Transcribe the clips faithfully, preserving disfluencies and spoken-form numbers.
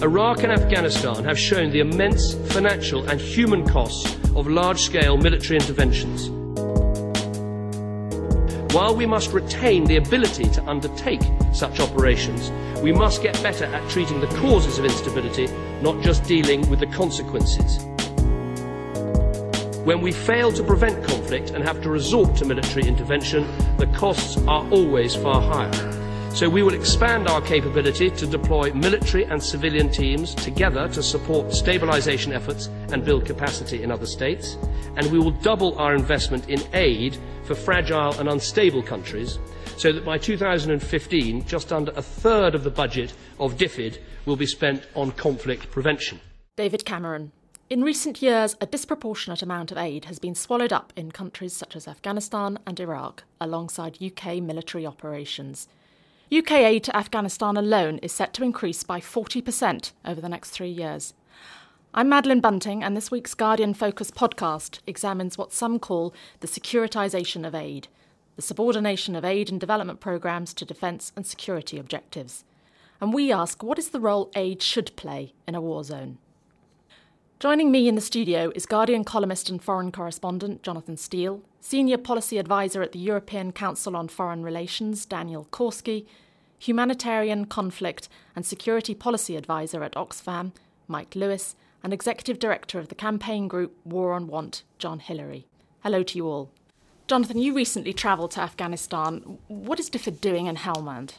Iraq and Afghanistan have shown the immense financial and human costs of large-scale military interventions. While we must retain the ability to undertake such operations, we must get better at treating the causes of instability, not just dealing with the consequences. When we fail to prevent conflict and have to resort to military intervention, the costs are always far higher. So we will expand our capability to deploy military and civilian teams together to support stabilisation efforts and build capacity in other states. And we will double our investment in aid for fragile and unstable countries, so that by two thousand fifteen, just under a third of the budget of D F I D will be spent on conflict prevention. David Cameron. In recent years, a disproportionate amount of aid has been swallowed up in countries such as Afghanistan and Iraq, alongside U K military operations. U K aid to Afghanistan alone is set to increase by forty percent over the next three years. I'm Madeline Bunting, and this week's Guardian Focus podcast examines what some call the securitisation of aid, the subordination of aid and development programmes to defence and security objectives. And we ask, what is the role aid should play in a war zone? Joining me in the studio is Guardian columnist and foreign correspondent Jonathan Steele, Senior Policy Advisor at the European Council on Foreign Relations Daniel Korski, Humanitarian Conflict and Security Policy Advisor at Oxfam Mike Lewis, and Executive Director of the campaign group War on Want John Hillary. Hello to you all. Jonathan, you recently travelled to Afghanistan. What is D F I D doing in Helmand?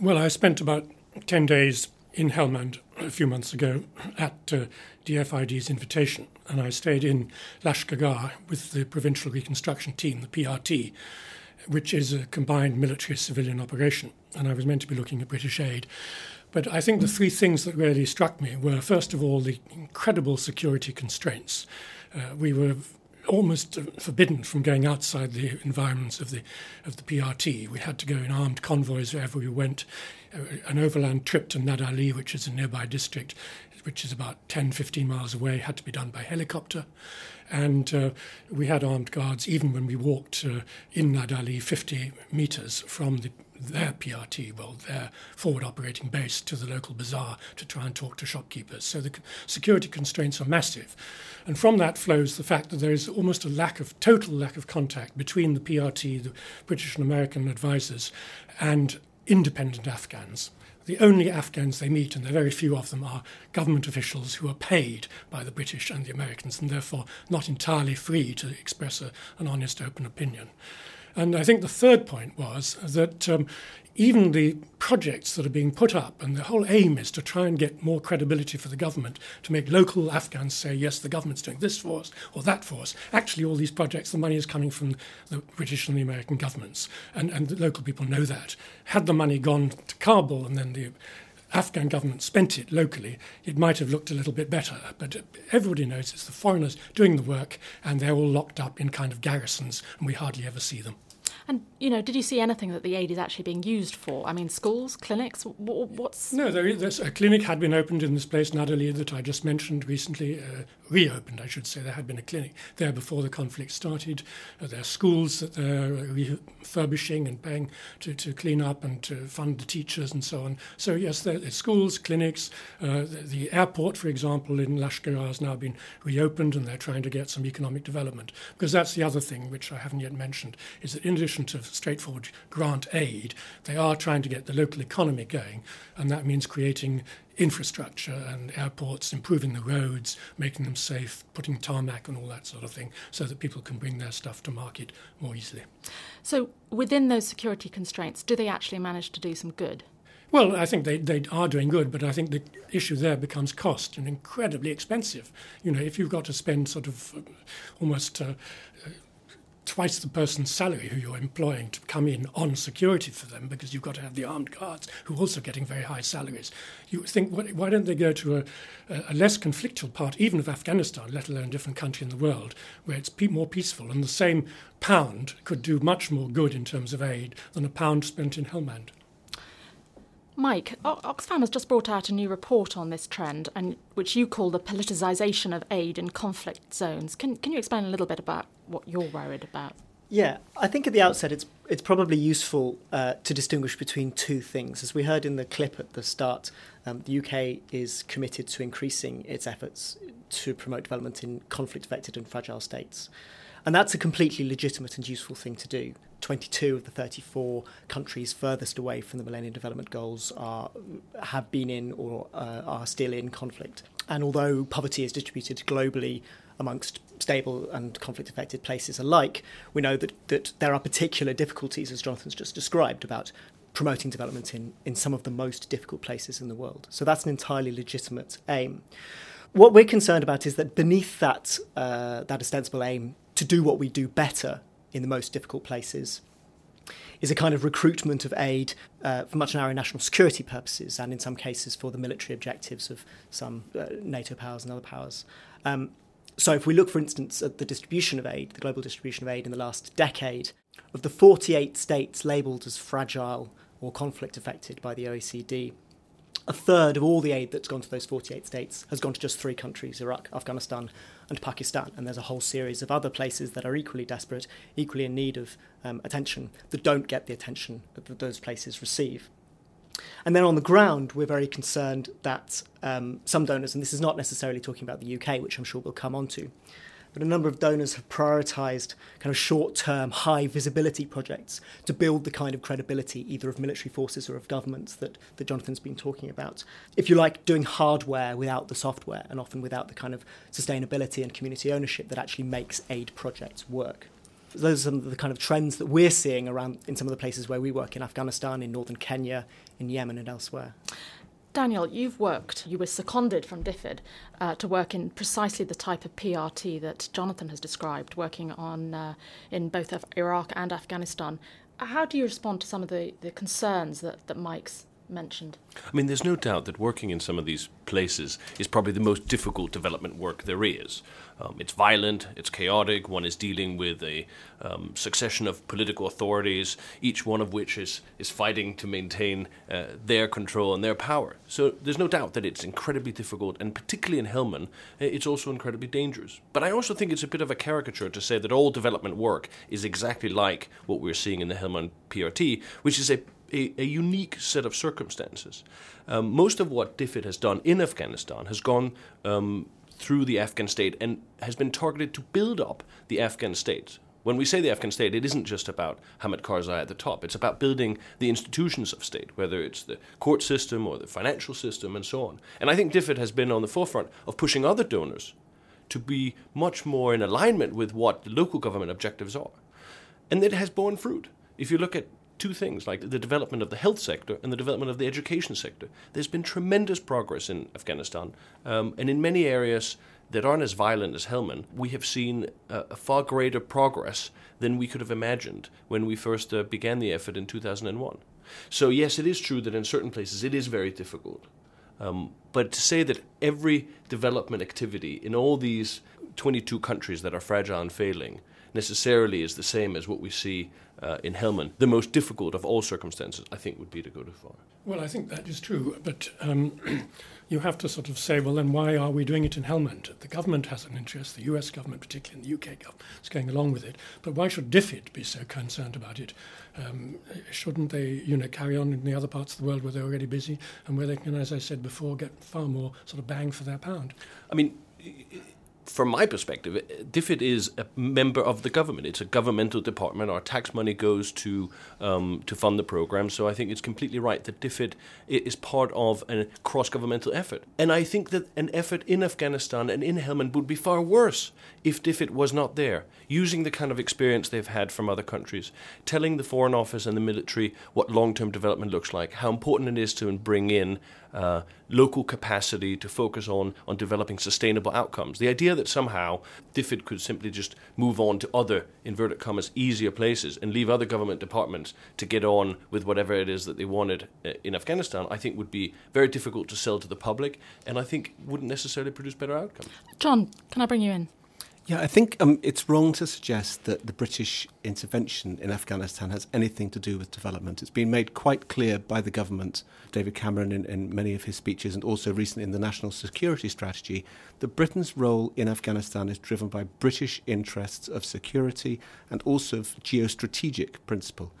Well, I spent about ten days in Helmand a few months ago at uh, D F I D's invitation, and I stayed in Lashkar Gah with the Provincial Reconstruction Team, the P R T, which is a combined military-civilian operation, and I was meant to be looking at British aid. But I think the three things that really struck me were, first of all, the incredible security constraints. Uh, we were almost forbidden from going outside the environments of the of the P R T. We had to go in armed convoys wherever we went. Uh, an overland trip to Nad Ali, which is a nearby district, which is about ten, fifteen miles away, had to be done by helicopter. And uh, we had armed guards even when we walked uh, in Nad Ali fifty metres from the their P R T, well, their forward operating base, to the local bazaar to try and talk to shopkeepers. So the security constraints are massive. And from that flows the fact that there is almost a lack of, total lack of contact between the P R T, the British and American advisors, and independent Afghans. The only Afghans they meet, and there are very few of them, are government officials who are paid by the British and the Americans and therefore not entirely free to express a, an honest, open opinion. And I think the third point was that um, even the projects that are being put up, and the whole aim is to try and get more credibility for the government, to make local Afghans say, yes, the government's doing this for us or that for us. Actually, all these projects, the money is coming from the British and the American governments, and, and the local people know that. Had the money gone to Kabul and then the Afghan government spent it locally, it might have looked a little bit better. But everybody knows it's the foreigners doing the work, and they're all locked up in kind of garrisons, and we hardly ever see them. And, you know, did you see anything that the aid is actually being used for? I mean, schools, clinics, what's... No, there is, a clinic had been opened in this place, Nad Ali, that I just mentioned recently, uh, reopened, I should say. There had been a clinic there before the conflict started. Uh, there are schools that they're refurbishing and paying to, to clean up and to fund the teachers and so on. So, yes, there are schools, clinics. Uh, the, the airport, for example, in Lashkar Gah has now been reopened, and they're trying to get some economic development. Because that's the other thing, which I haven't yet mentioned, is that in addition to straightforward grant aid, they are trying to get the local economy going, and that means creating infrastructure and airports, improving the roads, making them safe, putting tarmac and all that sort of thing, so that people can bring their stuff to market more easily. So within those security constraints, do they actually manage to do some good? Well, I think they, they are doing good, but I think the issue there becomes cost, and incredibly expensive. You know, if you've got to spend sort of um, almost... Uh, uh, twice the person's salary who you're employing to come in on security for them, because you've got to have the armed guards who are also getting very high salaries. You think, why don't they go to a, a less conflictual part, even of Afghanistan, let alone a different country in the world, where it's more peaceful, and the same pound could do much more good in terms of aid than a pound spent in Helmand. Mike, Oxfam has just brought out a new report on this trend, and which you call the politicisation of aid in conflict zones. Can can you explain a little bit about what you're worried about? Yeah, I think at the outset it's it's probably useful uh, to distinguish between two things. As we heard in the clip at the start, um, the U K is committed to increasing its efforts to promote development in conflict-affected and fragile states. And that's a completely legitimate and useful thing to do. twenty-two of the thirty-four countries furthest away from the Millennium Development Goals are have been in or uh, are still in conflict. And although poverty is distributed globally amongst stable and conflict-affected places alike, we know that, that there are particular difficulties, as Jonathan's just described, about promoting development in, in some of the most difficult places in the world. So that's an entirely legitimate aim. What we're concerned about is that beneath that uh, that ostensible aim to do what we do better in the most difficult places is a kind of recruitment of aid uh, for much narrower national security purposes and in some cases for the military objectives of some uh, NATO powers and other powers. Um, so if we look, for instance, at the distribution of aid, the global distribution of aid in the last decade, of the forty-eight states labelled as fragile or conflict affected by the O E C D, a third of all the aid that's gone to those forty-eight states has gone to just three countries, Iraq, Afghanistan and Pakistan. And there's a whole series of other places that are equally desperate, equally in need of um, attention, that don't get the attention that those places receive. And then on the ground, we're very concerned that um, some donors, and this is not necessarily talking about the U K, which I'm sure we'll come on to, but a number of donors have prioritised kind of short-term, high-visibility projects to build the kind of credibility either of military forces or of governments that, that Jonathan's been talking about. If you like, doing hardware without the software and often without the kind of sustainability and community ownership that actually makes aid projects work. Those are some of the kind of trends that we're seeing around in some of the places where we work, in Afghanistan, in northern Kenya, in Yemen and elsewhere. Daniel, you've worked, you were seconded from D F I D uh, to work in precisely the type of P R T that Jonathan has described, working on uh, in both Af- Iraq and Afghanistan. How do you respond to some of the, the concerns that, that Mike's mentioned? I mean, there's no doubt that working in some of these places is probably the most difficult development work there is. Um, it's violent, it's chaotic, one is dealing with a um, succession of political authorities, each one of which is, is fighting to maintain uh, their control and their power. So there's no doubt that it's incredibly difficult, and particularly in Helmand, it's also incredibly dangerous. But I also think it's a bit of a caricature to say that all development work is exactly like what we're seeing in the Helmand P R T, which is a A, a unique set of circumstances. Um, most of what D F I D has done in Afghanistan has gone um, through the Afghan state and has been targeted to build up the Afghan state. When we say the Afghan state, it isn't just about Hamid Karzai at the top. It's about building the institutions of state, whether it's the court system or the financial system and so on. And I think D F I D has been on the forefront of pushing other donors to be much more in alignment with what the local government objectives are. And it has borne fruit. If you look at two things, like the development of the health sector and the development of the education sector. There's been tremendous progress in Afghanistan, um, and in many areas that aren't as violent as Helmand, we have seen uh, a far greater progress than we could have imagined when we first uh, began the effort in two thousand one. So yes, it is true that in certain places it is very difficult. Um, but to say that every development activity in all these twenty-two countries that are fragile and failing necessarily is the same as what we see uh, in Helmand, the most difficult of all circumstances, I think would be to go too far. Well, I think that is true, but um, you have to sort of say, well, then why are we doing it in Helmand? The government has an interest, the U S government particularly, and the U K government is going along with it, but why should D F I D be so concerned about it? Um, shouldn't they, you know, carry on in the other parts of the world where they're already busy and where they can, as I said before, get far more sort of bang for their pound? I mean... It, From my perspective, D F I D is a member of the government. It's a governmental department. Our tax money goes to um, to fund the program. So I think it's completely right that D F I D is part of a cross-governmental effort. And I think that an effort in Afghanistan and in Helmand would be far worse if D F I D was not there, using the kind of experience they've had from other countries, telling the Foreign Office and the military what long-term development looks like, how important it is to bring in Uh, local capacity to focus on, on developing sustainable outcomes. The idea that somehow D F I D could simply just move on to other, inverted commas, easier places and leave other government departments to get on with whatever it is that they wanted uh, in Afghanistan, I think would be very difficult to sell to the public and I think wouldn't necessarily produce better outcomes. John, can I bring you in? Yeah, I think um, it's wrong to suggest that the British intervention in Afghanistan has anything to do with development. It's been made quite clear by the government, David Cameron in, in many of his speeches and also recently in the National Security Strategy, that Britain's role in Afghanistan is driven by British interests of security and also of geostrategic principle.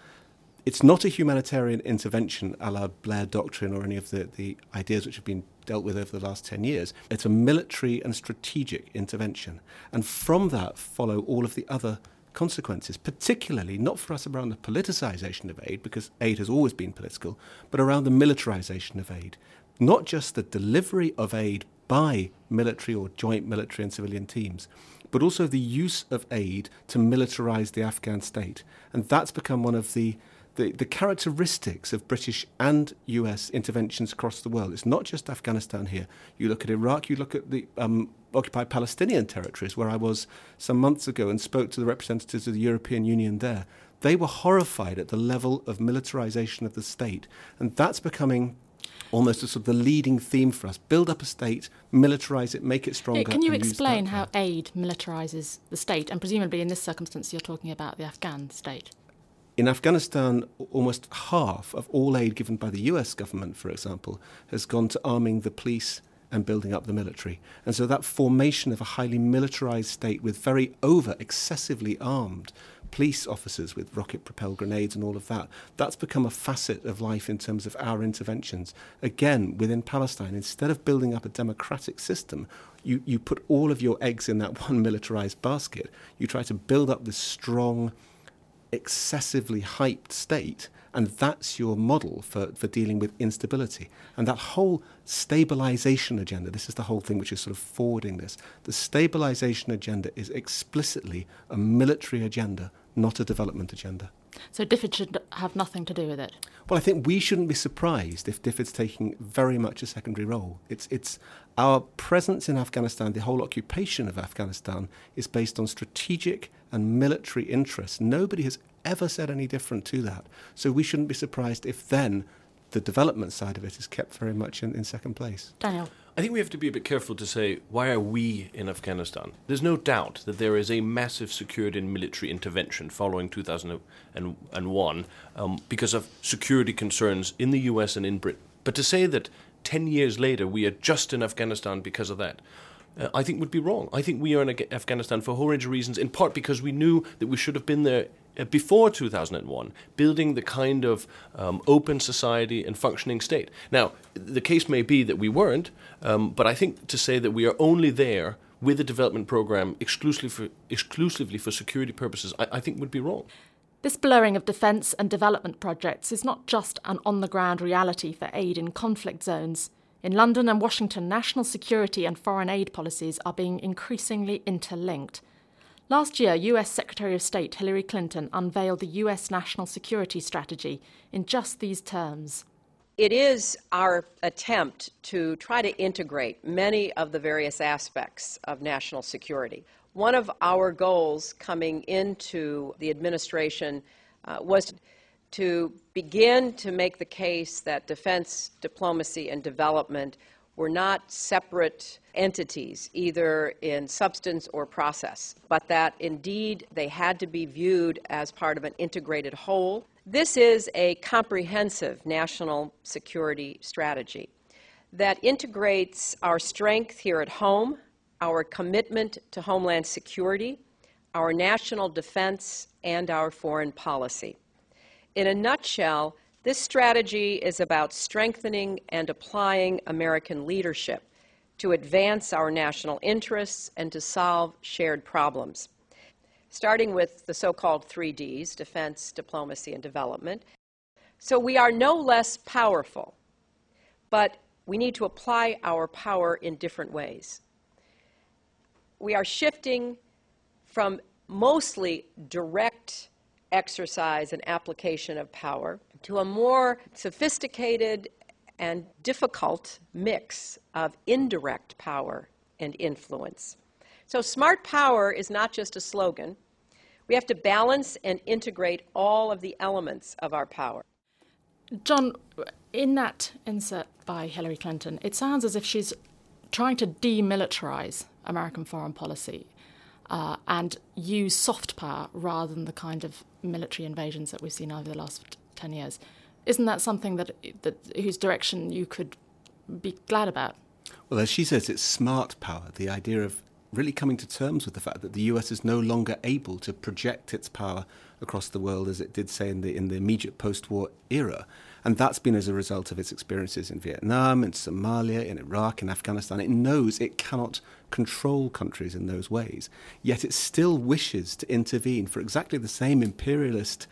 It's not a humanitarian intervention a la Blair Doctrine or any of the, the ideas which have been dealt with over the last ten years. It's a military and strategic intervention. And from that follow all of the other consequences, particularly not for us around the politicisation of aid, because aid has always been political, but around the militarisation of aid. Not just the delivery of aid by military or joint military and civilian teams, but also the use of aid to militarise the Afghan state. And that's become one of the The, the characteristics of British and U S interventions across the world. It's not just Afghanistan here. You look at Iraq, you look at the um, occupied Palestinian territories, where I was some months ago and spoke to the representatives of the European Union there. They were horrified at the level of militarization of the state. And that's becoming almost a sort of the leading theme for us. Build up a state, militarize it, make it stronger. Can you explain how aid militarizes the state? And presumably in this circumstance you're talking about the Afghan state. In Afghanistan, almost half of all aid given by the U S government, for example, has gone to arming the police and building up the military. And so that formation of a highly militarized state with very over, excessively armed police officers with rocket-propelled grenades and all of that, that's become a facet of life in terms of our interventions. Again, within Palestine, instead of building up a democratic system, you, you put all of your eggs in that one militarized basket. You try to build up this strong, excessively hyped state, and that's your model for, for dealing with instability. And that whole stabilisation agenda, this is the whole thing which is sort of forwarding this, the stabilisation agenda is explicitly a military agenda, not a development agenda. So D F I D should have nothing to do with it? Well, I think we shouldn't be surprised if D F I D's taking very much a secondary role. It's, it's our presence in Afghanistan, the whole occupation of Afghanistan, is based on strategic and military interests. Nobody has ever said any different to that. So we shouldn't be surprised if then the development side of it is kept very much in, in second place. Daniel? I think we have to be a bit careful to say, why are we in Afghanistan? There's no doubt that there is a massive security and military intervention following two thousand one um, because of security concerns in the U S and in Britain. But to say that ten years later we are just in Afghanistan because of that, Uh, I think would be wrong. I think we are in Ag- Afghanistan for a whole range of reasons, in part because we knew that we should have been there uh, before two thousand one, building the kind of um, open society and functioning state. Now, the case may be that we weren't, um, but I think to say that we are only there with a development program exclusively for, exclusively for security purposes, I, I think would be wrong. This blurring of defence and development projects is not just an on-the-ground reality for aid in conflict zones. In London and Washington, national security and foreign aid policies are being increasingly interlinked. Last year, U S Secretary of State Hillary Clinton unveiled the U S National Security Strategy in just these terms. It is our attempt to try to integrate many of the various aspects of national security. One of our goals coming into the administration uh, was to begin to make the case that defense, diplomacy, and development were not separate entities, either in substance or process, but that indeed they had to be viewed as part of an integrated whole. This is a comprehensive national security strategy that integrates our strength here at home, our commitment to homeland security, our national defense, and our foreign policy. In a nutshell, this strategy is about strengthening and applying American leadership to advance our national interests and to solve shared problems, starting with the so-called three Ds, defense, diplomacy, and development. So we are no less powerful, but we need to apply our power in different ways. We are shifting from mostly direct exercise and application of power to a more sophisticated and difficult mix of indirect power and influence. So smart power is not just a slogan. We have to balance and integrate all of the elements of our power. John, in that insert by Hillary Clinton, it sounds as if she's trying to demilitarize American foreign policy. uh, and use soft power rather than the kind of military invasions that we've seen over the last ten years. Isn't that something that, that whose direction you could be glad about? Well, as she says, it's smart power, the idea of really coming to terms with the fact that the U S is no longer able to project its power across the world as it did, say, in the in the immediate post-war era. And that's been as a result of its experiences in Vietnam, in Somalia, in Iraq, in Afghanistan. It knows it cannot control countries in those ways, yet it still wishes to intervene for exactly the same imperialist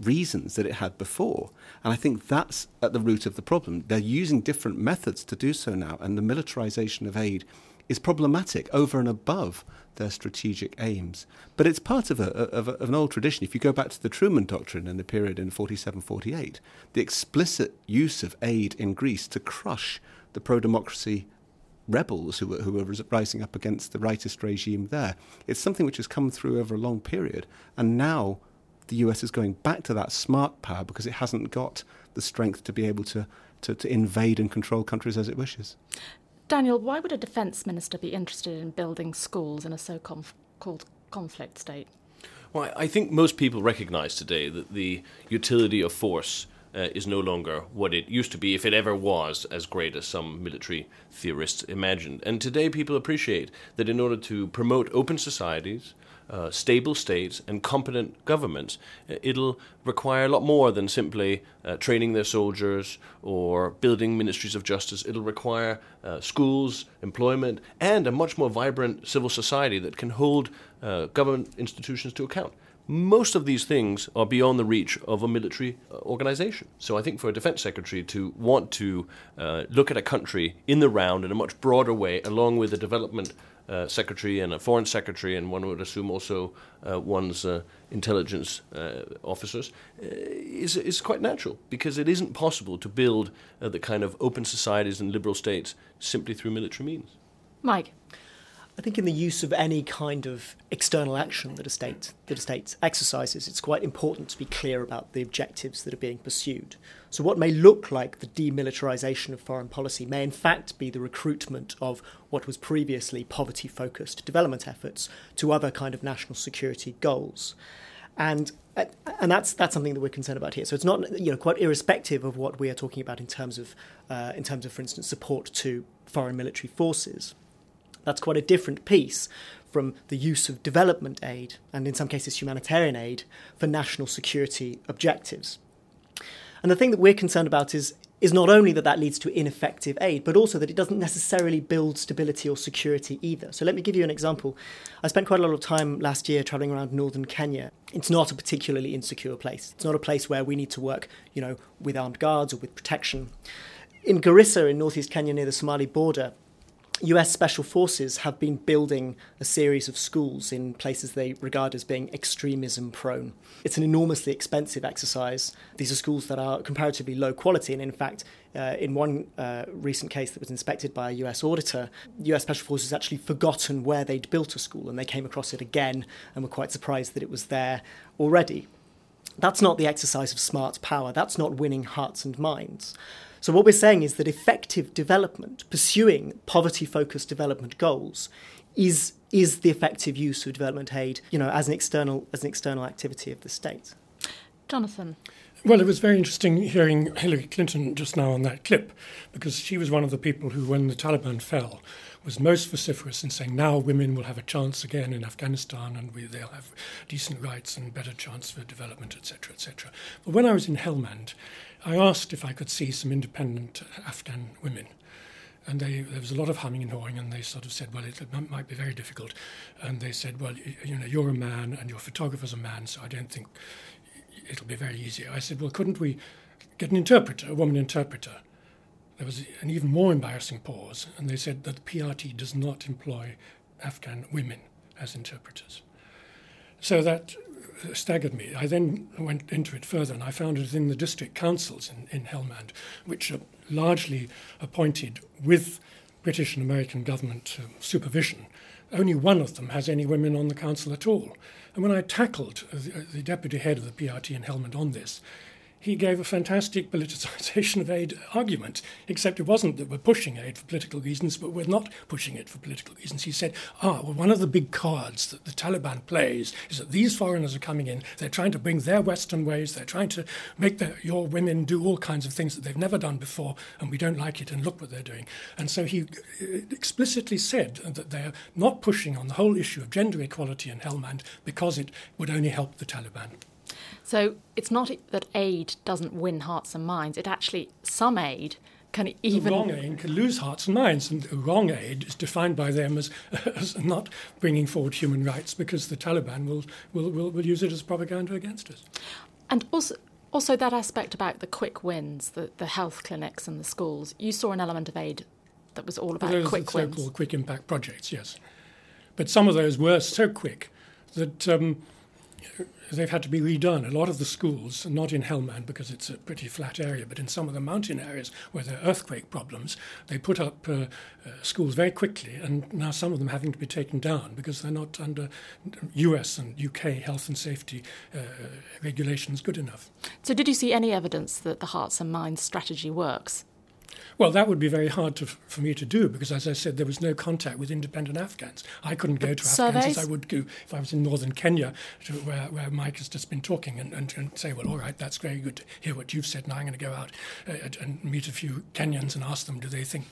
reasons that it had before. And I think that's at the root of the problem. They're using different methods to do so now, and the militarization of aid is problematic over and above their strategic aims. But it's part of, a, of, a, of an old tradition. If you go back to the Truman Doctrine and the period in forty-seven forty-eight, the explicit use of aid in Greece to crush the pro-democracy rebels who were, who were rising up against the rightist regime there. It's something which has come through over a long period. And now the U S is going back to that smart power because it hasn't got the strength to be able to, to, to invade and control countries as it wishes. Daniel, why would a defence minister be interested in building schools in a so-called conflict state? Well, I think most people recognise today that the utility of force uh, is no longer what it used to be, if it ever was as great as some military theorists imagined. And today people appreciate that in order to promote open societies, uh, stable states and competent governments, it'll require a lot more than simply uh, training their soldiers or building ministries of justice. It'll require uh, schools, employment, and a much more vibrant civil society that can hold uh, government institutions to account. Most of these things are beyond the reach of a military uh, organization. So I think for a defense secretary to want to uh, look at a country in the round in a much broader way, along with the development Uh, secretary and a foreign secretary, and one would assume also uh, one's uh, intelligence uh, officers, uh, is is quite natural, because it isn't possible to build uh, the kind of open societies and liberal states simply through military means. Mike? I think in the use of any kind of external action that a state that a state exercises, it's quite important to be clear about the objectives that are being pursued. So what may look like the demilitarization of foreign policy may in fact be the recruitment of what was previously poverty-focused development efforts to other kind of national security goals. And and that's that's something that we're concerned about here. So it's not, you know, quite irrespective of what we are talking about in terms of uh, in terms of, for instance, support to foreign military forces. That's quite a different piece from the use of development aid, and in some cases humanitarian aid, for national security objectives. And the thing that we're concerned about is, is not only that that leads to ineffective aid, but also that it doesn't necessarily build stability or security either. So let me give you an example. I spent quite a lot of time last year travelling around northern Kenya. It's not a particularly insecure place. It's not a place where we need to work, you know, with armed guards or with protection. In Garissa, in northeast Kenya near the Somali border, U S Special Forces have been building a series of schools in places they regard as being extremism-prone. It's an enormously expensive exercise. These are schools that are comparatively low quality, and in fact, uh, in one uh, recent case that was inspected by a U S auditor, U S Special Forces actually forgotten where they'd built a school, and they came across it again and were quite surprised that it was there already. That's not the exercise of smart power. That's not winning hearts and minds. So what we're saying is that effective development, pursuing poverty-focused development goals, is is the effective use of development aid, you know, as an external as an external activity of the state. Jonathan. Well, it was very interesting hearing Hillary Clinton just now on that clip, because she was one of the people who, when the Taliban fell, was most vociferous in saying, now women will have a chance again in Afghanistan and we, they'll have decent rights and better chance for development, et cetera, et cetera. But when I was in Helmand, I asked if I could see some independent Afghan women. And they, there was a lot of humming and hawing, and they sort of said, well, it might be very difficult. And they said, well, you, you know, you're a man and your photographer's a man, so I don't think it'll be very easy. I said, well, couldn't we get an interpreter, a woman interpreter? There was an even more embarrassing pause, and they said that the P R T does not employ Afghan women as interpreters. So that staggered me. I then went into it further, and I found it in the district councils in, in Helmand, which are largely appointed with British and American government um, supervision. Only one of them has any women on the council at all. And when I tackled the, the deputy head of the P R T in Helmand on this, he gave a fantastic politicisation of aid argument, except it wasn't that we're pushing aid for political reasons, but we're not pushing it for political reasons. He said, ah, well, one of the big cards that the Taliban plays is that these foreigners are coming in, they're trying to bring their Western ways, they're trying to make their, your women do all kinds of things that they've never done before, and we don't like it, and look what they're doing. And so he explicitly said that they're not pushing on the whole issue of gender equality in Helmand because it would only help the Taliban. So it's not that aid doesn't win hearts and minds, it actually, some aid can even... The wrong aid can lose hearts and minds, and the wrong aid is defined by them as, as not bringing forward human rights because the Taliban will, will, will, will use it as propaganda against us. And also... Also, that aspect about the quick wins, the, the health clinics and the schools, you saw an element of aid that was all about those quick wins. Those so-called quick impact projects, yes. But some of those were so quick that um, they've had to be redone. A lot of the schools, not in Helmand because it's a pretty flat area, but in some of the mountain areas where there are earthquake problems, they put up uh, uh, schools very quickly, and now some of them having to be taken down because they're not under U S and U K health and safety uh, regulations good enough. So did you see any evidence that the hearts and minds strategy works? Well, that would be very hard to, for me to do because, as I said, there was no contact with independent Afghans. I couldn't go to Surveys? Afghans as I would go if I was in northern Kenya, to where, where Mike has just been talking, and, and, and say, well, all right, that's very good to hear what you've said. Now I'm going to go out uh, and meet a few Kenyans and ask them, do they think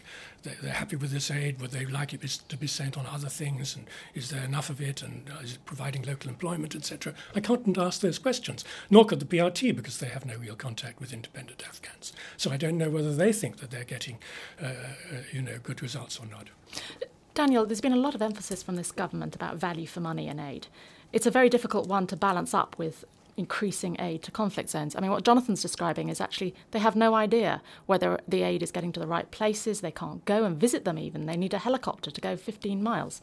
they're, they're happy with this aid? Would they like it to be sent on other things? And is there enough of it? And is it providing local employment, et cetera? I couldn't ask those questions, nor could the P R T because they have no real contact with independent Afghans. So I don't know whether they think that they're getting, uh, you know, good results or not. Daniel, there's been a lot of emphasis from this government about value for money and aid. It's a very difficult one to balance up with increasing aid to conflict zones. I mean, what Jonathan's describing is actually they have no idea whether the aid is getting to the right places. They can't go and visit them even. They need a helicopter to go fifteen miles.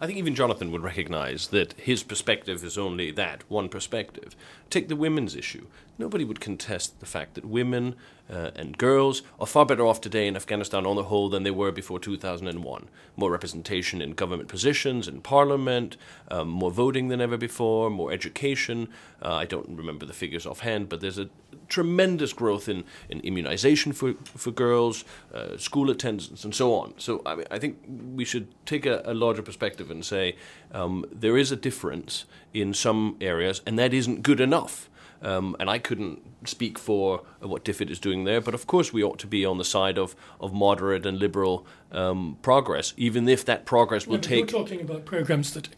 I think even Jonathan would recognise that his perspective is only that, one perspective. Take the women's issue. Nobody would contest the fact that women uh, and girls are far better off today in Afghanistan on the whole than they were before two thousand one. More representation in government positions, in parliament, um, more voting than ever before, more education. Uh, I don't remember the figures offhand, but there's a tremendous growth in, in immunization for, for girls, uh, school attendance, and so on. So I, mean, I think we should take a, a larger perspective and say um, there is a difference in some areas, and that isn't good enough. Um, and I couldn't speak for what D F I D is doing there, but of course we ought to be on the side of, of moderate and liberal um, progress, even if that progress will no, take... You're talking about programmes that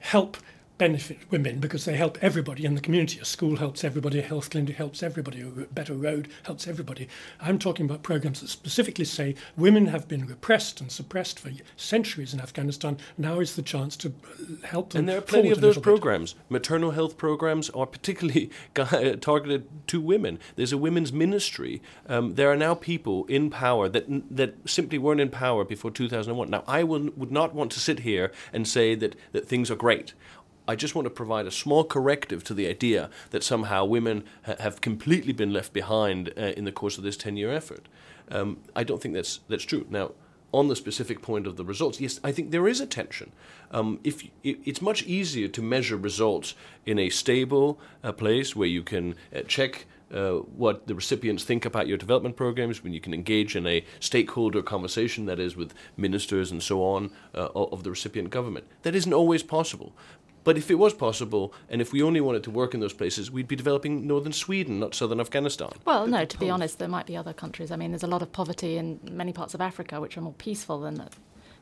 help benefit women because they help everybody in the community. A school helps everybody, a health clinic helps everybody, a better road helps everybody. I'm talking about programs that specifically say women have been repressed and suppressed for centuries in Afghanistan. Now is the chance to help them. And there are plenty of those programs. Bit. Maternal health programs are particularly targeted to women. There's a women's ministry. Um, there are now people in power that that simply weren't in power before two thousand one. Now, I will, would not want to sit here and say that, that things are great. I just want to provide a small corrective to the idea that somehow women ha- have completely been left behind uh, in the course of this ten-year effort. Um, I don't think that's that's true. Now, on the specific point of the results, yes, I think there is a tension. Um, if it, it's much easier to measure results in a stable uh, place where you can uh, check Uh, what the recipients think about your development programs, when you can engage in a stakeholder conversation, that is with ministers and so on, uh, of the recipient government. That isn't always possible. But if it was possible, and if we only wanted to work in those places, we'd be developing northern Sweden, not southern Afghanistan. Well, no, to be honest, there might be other countries. I mean, there's a lot of poverty in many parts of Africa which are more peaceful than that.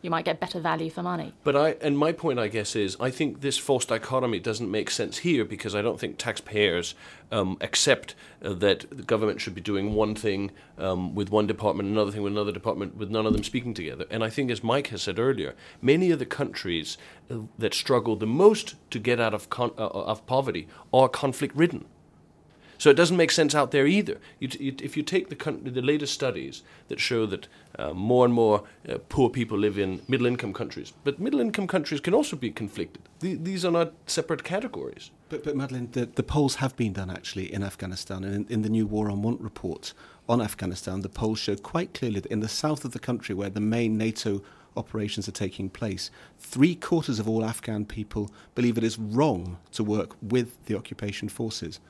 You might get better value for money. But I, and my point, I guess, is I think this false dichotomy doesn't make sense here because I don't think taxpayers um, accept uh, that the government should be doing one thing um, with one department, another thing with another department, with none of them speaking together. And I think, as Mike has said earlier, many of the countries uh, that struggle the most to get out of, con- uh, of poverty are conflict-ridden. So it doesn't make sense out there either. You t- you t- if you take the, con- the latest studies that show that uh, more and more uh, poor people live in middle-income countries, but middle-income countries can also be conflicted. Th- these are not separate categories. But, but Madeline, the, the polls have been done actually in Afghanistan, and in, in the new War on Want report on Afghanistan, the polls showed quite clearly that in the south of the country where the main NATO operations are taking place, three quarters of all Afghan people believe it is wrong to work with the occupation forces.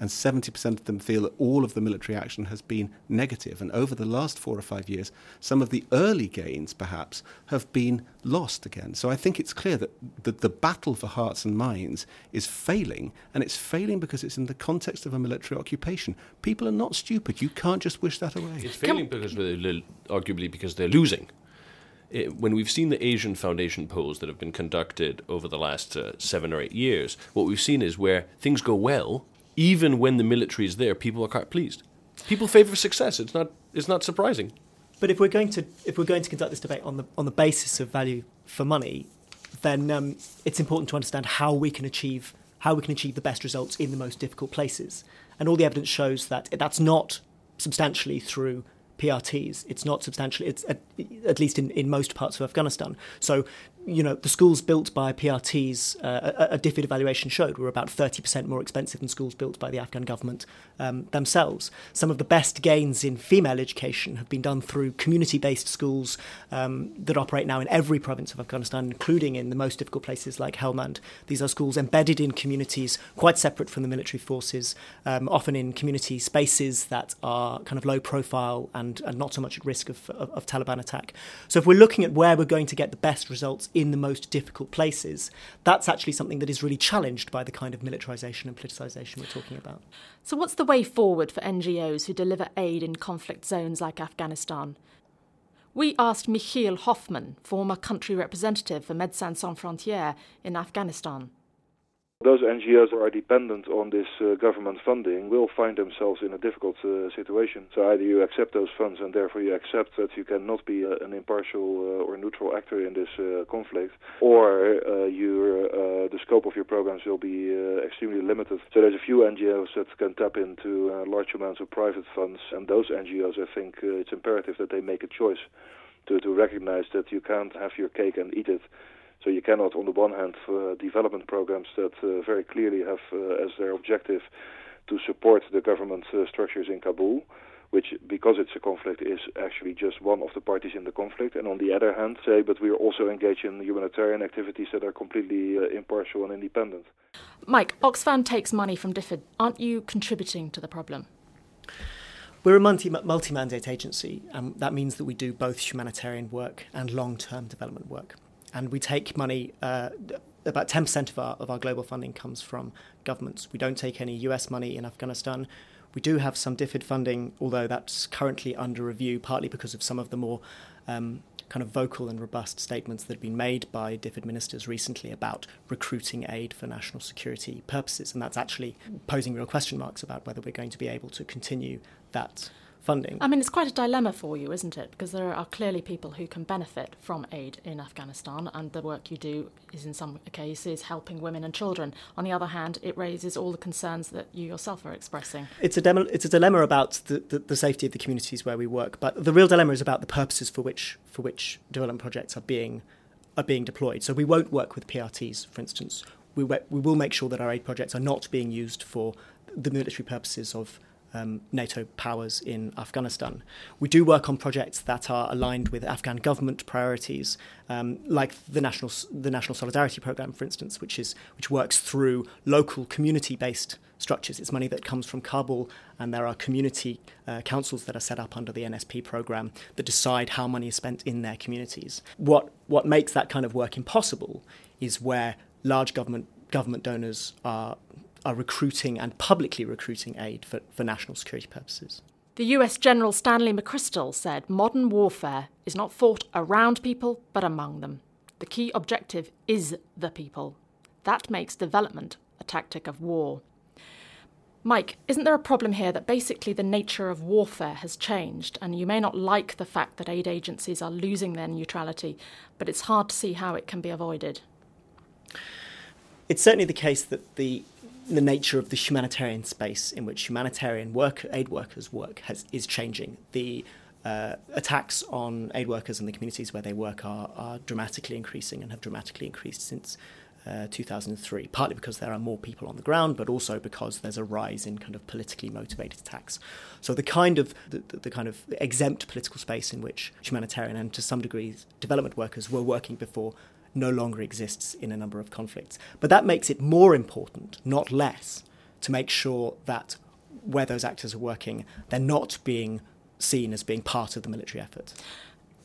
And seventy percent of them feel that all of the military action has been negative. And over the last four or five years, some of the early gains, perhaps, have been lost again. So I think it's clear that the, the battle for hearts and minds is failing, and it's failing because it's in the context of a military occupation. People are not stupid. You can't just wish that away. It's failing because, arguably, because they're losing. When we've seen the Asian Foundation polls that have been conducted over the last uh, seven or eight years, what we've seen is where things go well, even when the military is there, people are quite pleased. People favour success. It's not. It's not surprising. But if we're going to if we're going to conduct this debate on the on the basis of value for money, then um, it's important to understand how we can achieve how we can achieve the best results in the most difficult places. And all the evidence shows that that's not substantially through P R Ts. It's not substantially. It's at, at least in, in most parts of Afghanistan. So, you know, the schools built by P R Ts, uh, a, a DFID evaluation showed, were about thirty percent more expensive than schools built by the Afghan government um, themselves. Some of the best gains in female education have been done through community-based schools um, that operate now in every province of Afghanistan, including in the most difficult places like Helmand. These are schools embedded in communities, quite separate from the military forces, um, often in community spaces that are kind of low-profile and, and not so much at risk of, of, of Taliban attack. So if we're looking at where we're going to get the best results in the most difficult places, that's actually something that is really challenged by the kind of militarisation and politicisation we're talking about. So what's the way forward for N G Os who deliver aid in conflict zones like Afghanistan? We asked Michiel Hoffman, former country representative for Médecins Sans Frontières in Afghanistan. Those N G Os who are dependent on this uh, government funding will find themselves in a difficult uh, situation. So either you accept those funds and therefore you accept that you cannot be uh, an impartial uh, or neutral actor in this uh, conflict, or uh, your, uh, the scope of your programs will be uh, extremely limited. So there's a few N G Os that can tap into uh, large amounts of private funds, and those N G Os, I think uh, it's imperative that they make a choice to, to recognize that you can't have your cake and eat it. So you cannot, on the one hand, uh, development programs that uh, very clearly have uh, as their objective to support the government uh, structures in Kabul, which, because it's a conflict, is actually just one of the parties in the conflict. And on the other hand, say, but we are also engaged in humanitarian activities that are completely uh, impartial and independent. Mike, Oxfam takes money from DFID. Aren't you contributing to the problem? We're a multi, multi-mandate agency, and that means that we do both humanitarian work and long-term development work. And we take money, uh, about ten percent of our, of our global funding comes from governments. We don't take any U S money in Afghanistan. We do have some DFID funding, although that's currently under review, partly because of some of the more um, kind of vocal and robust statements that have been made by DFID ministers recently about recruiting aid for national security purposes. And that's actually posing real question marks about whether we're going to be able to continue that funding. I mean, it's quite a dilemma for you, isn't it? Because there are clearly people who can benefit from aid in Afghanistan, and the work you do is, in some cases, helping women and children. On the other hand, it raises all the concerns that you yourself are expressing. It's a, dem- it's a dilemma about the, the, the safety of the communities where we work, but the real dilemma is about the purposes for which for which development projects are being are being deployed. So we won't work with P R Ts, for instance. We we, we will make sure that our aid projects are not being used for the military purposes of Um, NATO powers in Afghanistan. We do work on projects that are aligned with Afghan government priorities, um, like the National the National Solidarity Programme, for instance, which is which works through local community-based structures. It's money that comes from Kabul, and there are community uh, councils that are set up under the N S P programme that decide how money is spent in their communities. What what makes that kind of work impossible is where large government government donors are are recruiting and publicly recruiting aid for, for national security purposes. The U S General Stanley McChrystal said modern warfare is not fought around people, but among them. The key objective is the people. That makes development a tactic of war. Mike, isn't there a problem here that basically the nature of warfare has changed, and you may not like the fact that aid agencies are losing their neutrality, but it's hard to see how it can be avoided? It's certainly the case that the The nature of the humanitarian space in which humanitarian work, aid workers work, has, is changing. The uh, attacks on aid workers and the communities where they work are, are dramatically increasing and have dramatically increased since uh, two thousand three, partly because there are more people on the ground, but also because there's a rise in kind of politically motivated attacks. So the kind of the, the kind of exempt political space in which humanitarian and, to some degree, development workers were working before no longer exists in a number of conflicts. But that makes it more important, not less, to make sure that where those actors are working, they're not being seen as being part of the military effort.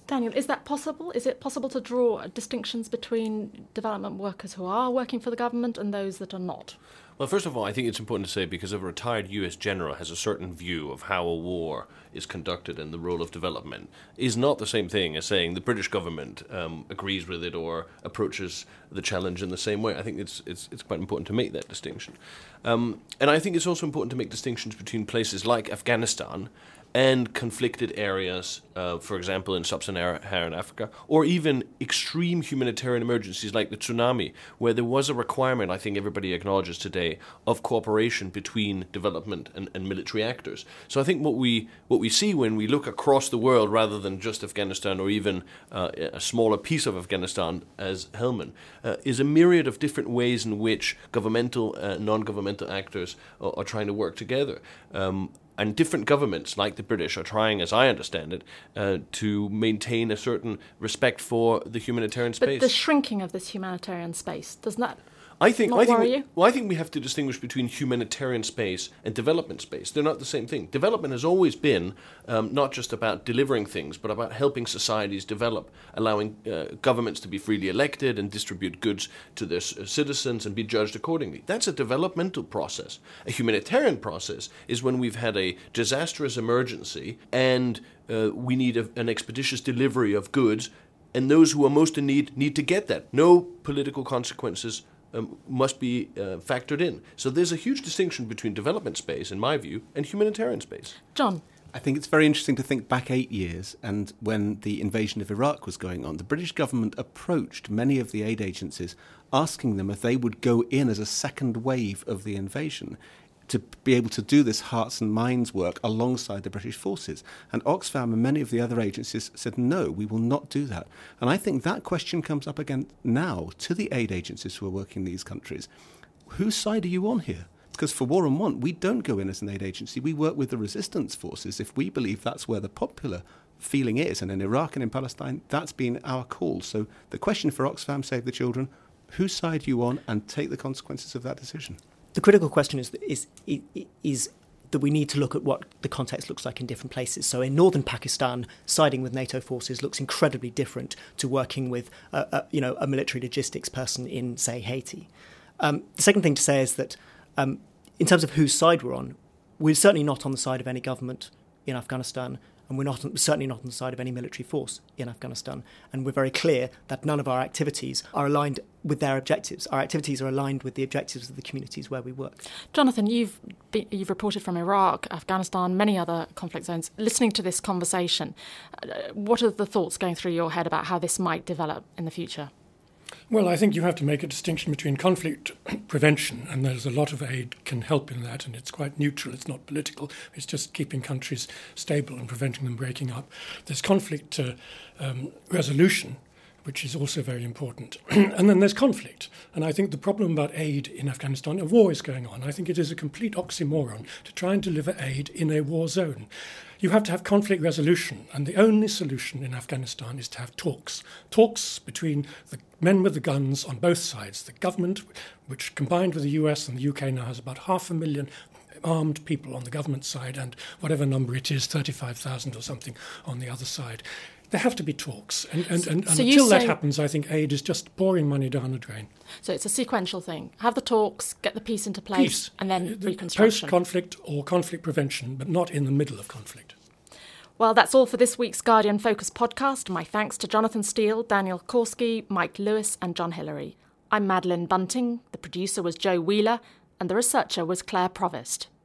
Daniel, is that possible? Is it possible to draw distinctions between development workers who are working for the government and those that are not? Well, first of all, I think it's important to say, because a retired U S general has a certain view of how a war is conducted and the role of development is not the same thing as saying the British government um, agrees with it or approaches the challenge in the same way. I think it's it's, it's quite important to make that distinction. Um, and I think it's also important to make distinctions between places like Afghanistan and conflicted areas, uh, for example, in sub-Saharan Africa, or even extreme humanitarian emergencies like the tsunami, where there was a requirement, I think everybody acknowledges today, of cooperation between development and, and military actors. So I think what we what we see when we look across the world, rather than just Afghanistan or even uh, a smaller piece of Afghanistan as Helmand, uh, is a myriad of different ways in which governmental and uh, non-governmental actors are, are trying to work together. Um, And different governments, like the British, are trying, as I understand it, uh, to maintain a certain respect for the humanitarian space. But the shrinking of this humanitarian space, doesn't that I think, not I think, worry you? Well, I think we have to distinguish between humanitarian space and development space. They're not the same thing. Development has always been um, not just about delivering things, but about helping societies develop, allowing uh, governments to be freely elected and distribute goods to their c- citizens and be judged accordingly. That's a developmental process. A humanitarian process is when we've had a disastrous emergency and uh, we need a, an expeditious delivery of goods, and those who are most in need need to get that. No political consequences Um, must be uh, factored in. So there's a huge distinction between development space, in my view, and humanitarian space. John? I think it's very interesting to think back eight years and when the invasion of Iraq was going on, the British government approached many of the aid agencies asking them if they would go in as a second wave of the invasion to be able to do this hearts and minds work alongside the British forces. And Oxfam and many of the other agencies said, no, we will not do that. And I think that question comes up again now to the aid agencies who are working in these countries. Whose side are you on here? Because for War on Want, we don't go in as an aid agency. We work with the resistance forces if we believe that's where the popular feeling is. And in Iraq and in Palestine, that's been our call. So the question for Oxfam, Save the Children, whose side are you on, and take the consequences of that decision? The critical question is, is is that we need to look at what the context looks like in different places. So in northern Pakistan, siding with NATO forces looks incredibly different to working with a, a, you know, a military logistics person in, say, Haiti. Um, the second thing to say is that um, in terms of whose side we're on, we're certainly not on the side of any government in Afghanistan, and we're not certainly not on the side of any military force in Afghanistan. And we're very clear that none of our activities are aligned with their objectives. Our activities are aligned with the objectives of the communities where we work. Jonathan, you've been, you've reported from Iraq, Afghanistan, many other conflict zones. Listening to this conversation, uh, what are the thoughts going through your head about how this might develop in the future? Well, I think you have to make a distinction between conflict prevention, and there's a lot of aid can help in that, and it's quite neutral, it's not political, it's just keeping countries stable and preventing them breaking up. There's conflict uh, um, resolution, which is also very important. And then there's conflict. And I think the problem about aid in Afghanistan, a war is going on. I think it is a complete oxymoron to try and deliver aid in a war zone. You have to have conflict resolution, and the only solution in Afghanistan is to have talks. Talks between the men with the guns on both sides. The government, which combined with the U S and the U K now has about half a million armed people on the government side and whatever number it is, thirty-five thousand or something on the other side. There have to be talks. And, and, and, and so until that happens, I think aid is just pouring money down a drain. So it's a sequential thing. Have the talks, get the peace into place, peace. and then the reconstruction. Post-conflict or conflict prevention, but not in the middle of conflict. Well, that's all for this week's Guardian Focus podcast. My thanks to Jonathan Steele, Daniel Korski, Mike Lewis and John Hillary. I'm Madeline Bunting. The producer was Joe Wheeler and the researcher was Claire Provost.